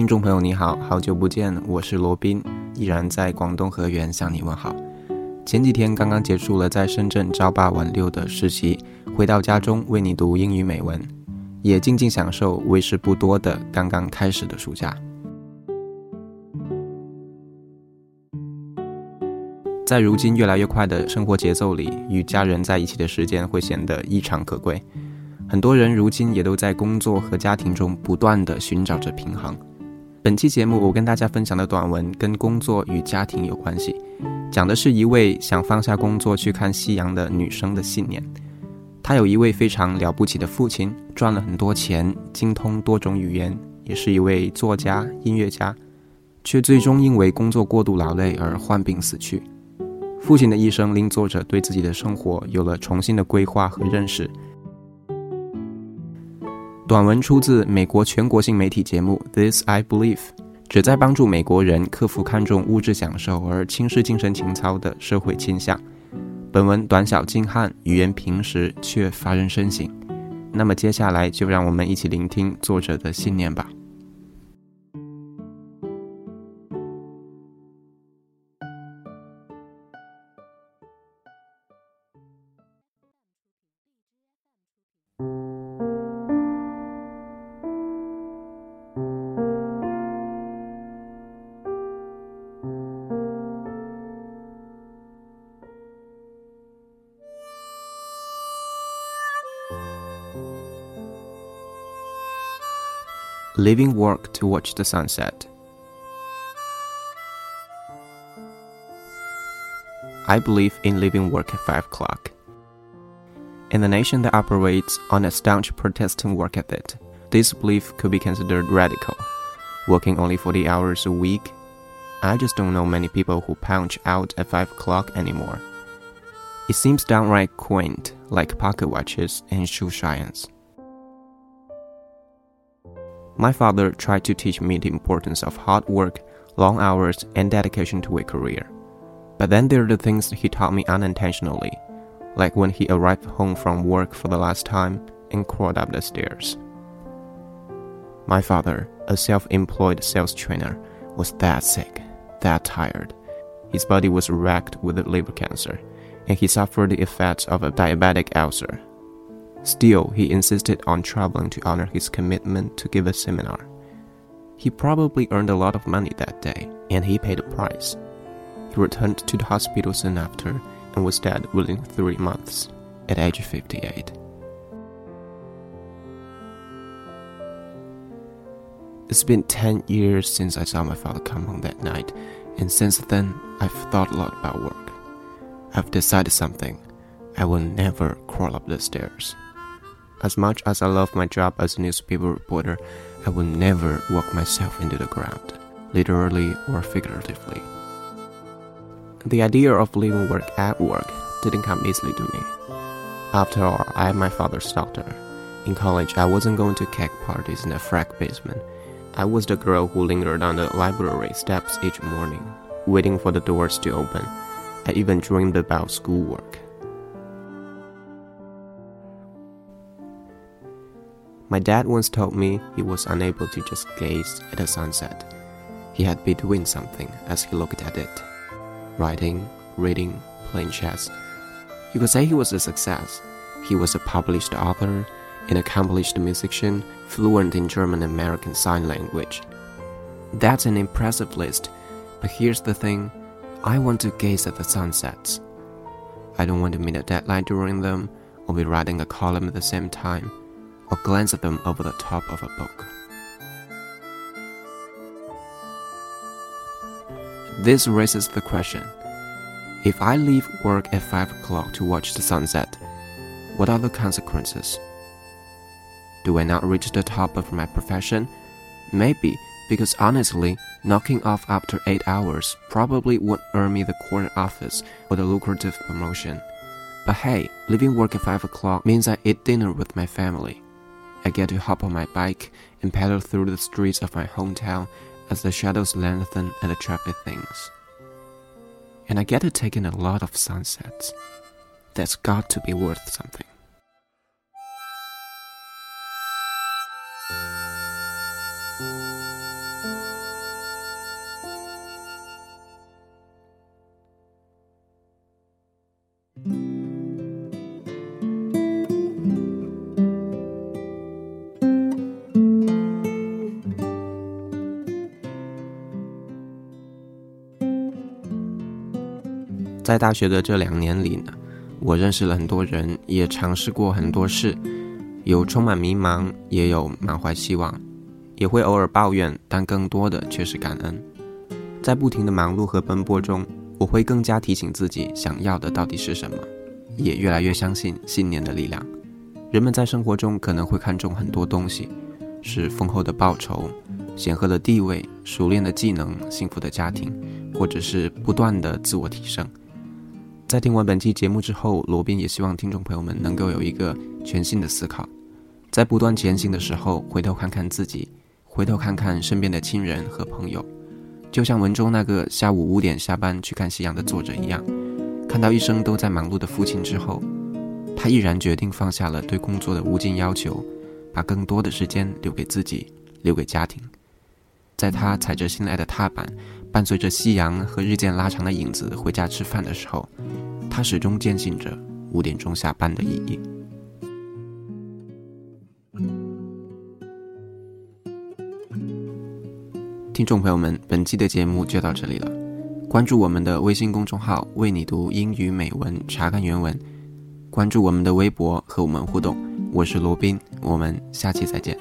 听众朋友你好，好久不见，我是罗宾，依然在广东河源向你问好。前几天刚刚结束了在深圳朝8晚6的实习，回到家中为你读英语美文，也静静享受为时不多的刚刚开始的暑假。在如今越来越快的生活节奏里，与家人在一起的时间会显得异常可贵。很多人如今也都在工作和家庭中不断地寻找着平衡。本期节目我跟大家分享的短文跟工作与家庭有关系，讲的是一位想放下工作去看夕阳的女生的信念。她有一位非常了不起的父亲，赚了很多钱，精通多种语言，也是一位作家、音乐家，却最终因为工作过度劳累而患病死去。父亲的一生令作者对自己的生活有了重新的规划和认识。短文出自美国全国性媒体节目 This I Believe， 旨在帮助美国人克服看重物质享受而轻视精神情操的社会倾向。本文短小精悍，语言平实却发人深省。那么接下来就让我们一起聆听作者的信念吧。Leaving work to watch the sunset. I believe in leaving work at 5 o'clock. In a nation that operates on a staunch Protestant work ethic, this belief could be considered radical. Working only 40 hours a week, I just don't know many people who punch out at 5 o'clock anymore. It seems downright quaint, like pocket watches and shoe shines.My father tried to teach me the importance of hard work, long hours, and dedication to a career. But then there are the things he taught me unintentionally, like when he arrived home from work for the last time and crawled up the stairs. My father, a self-employed sales trainer, was that sick, that tired. His body was racked with liver cancer, and he suffered the effects of a diabetic ulcer.Still, he insisted on traveling to honor his commitment to give a seminar. He probably earned a lot of money that day, and he paid the price. He returned to the hospital soon after and was dead within 3 months, at age 58. It's been 10 years since I saw my father come home that night, and since then, I've thought a lot about work. I've decided something. I will never crawl up the stairs.As much as I love my job as a newspaper reporter, I will never walk myself into the ground, literally or figuratively. The idea of leaving work at work didn't come easily to me. After all, I am my father's daughter. In college, I wasn't going to keg parties in a frack basement. I was the girl who lingered on the library steps each morning, waiting for the doors to open. I even dreamed about schoolwork.My dad once told me he was unable to just gaze at the sunset. He had been doing something as he looked at it. Writing, reading, playing chess. You could say he was a success. He was a published author, an accomplished musician, fluent in German and American Sign Language. That's an impressive list, but here's the thing. I want to gaze at the sunsets. I don't want to meet a deadline during them, or be writing a column at the same time.or glance at them over the top of a book. This raises the question, if I leave work at 5 o'clock to watch the sunset, what are the consequences? Do I not reach the top of my profession? Maybe, because honestly, knocking off after 8 hours probably won't earn me the corner office or the lucrative promotion. But hey, leaving work at 5 o'clock means I eat dinner with my family.I get to hop on my bike and pedal through the streets of my hometown as the shadows lengthen and the traffic thins. And I get to take in a lot of sunsets. That's got to be worth something. 在大学的这2年里呢，我认识了很多人，也尝试过很多事，有充满迷茫，也有满怀希望，也会偶尔抱怨，但更多的却是感恩。在不停的忙碌和奔波中，我会更加提醒自己想要的到底是什么，也越来越相信信念的力量。人们在生活中可能会看重很多东西，是丰厚的报酬、显赫的地位、熟练的技能、幸福的家庭，或者是不断的自我提升。在听完本期节目之后，罗宾也希望听众朋友们能够有一个全新的思考，在不断前行的时候，回头看看自己，回头看看身边的亲人和朋友，就像文中那个下午5点下班去看夕阳的作者一样，看到一生都在忙碌的父亲之后，他毅然决定放下了对工作的无尽要求，把更多的时间留给自己，留给家庭。在他踩着心爱的踏板，伴随着夕阳和日渐拉长的影子回家吃饭的时候，他始终坚信着5点钟下班的意义。听众朋友们，本期的节目就到这里了，关注我们的微信公众号为你读英语美文，查看原文，关注我们的微博和我们互动。我是罗宾，我们下期再见。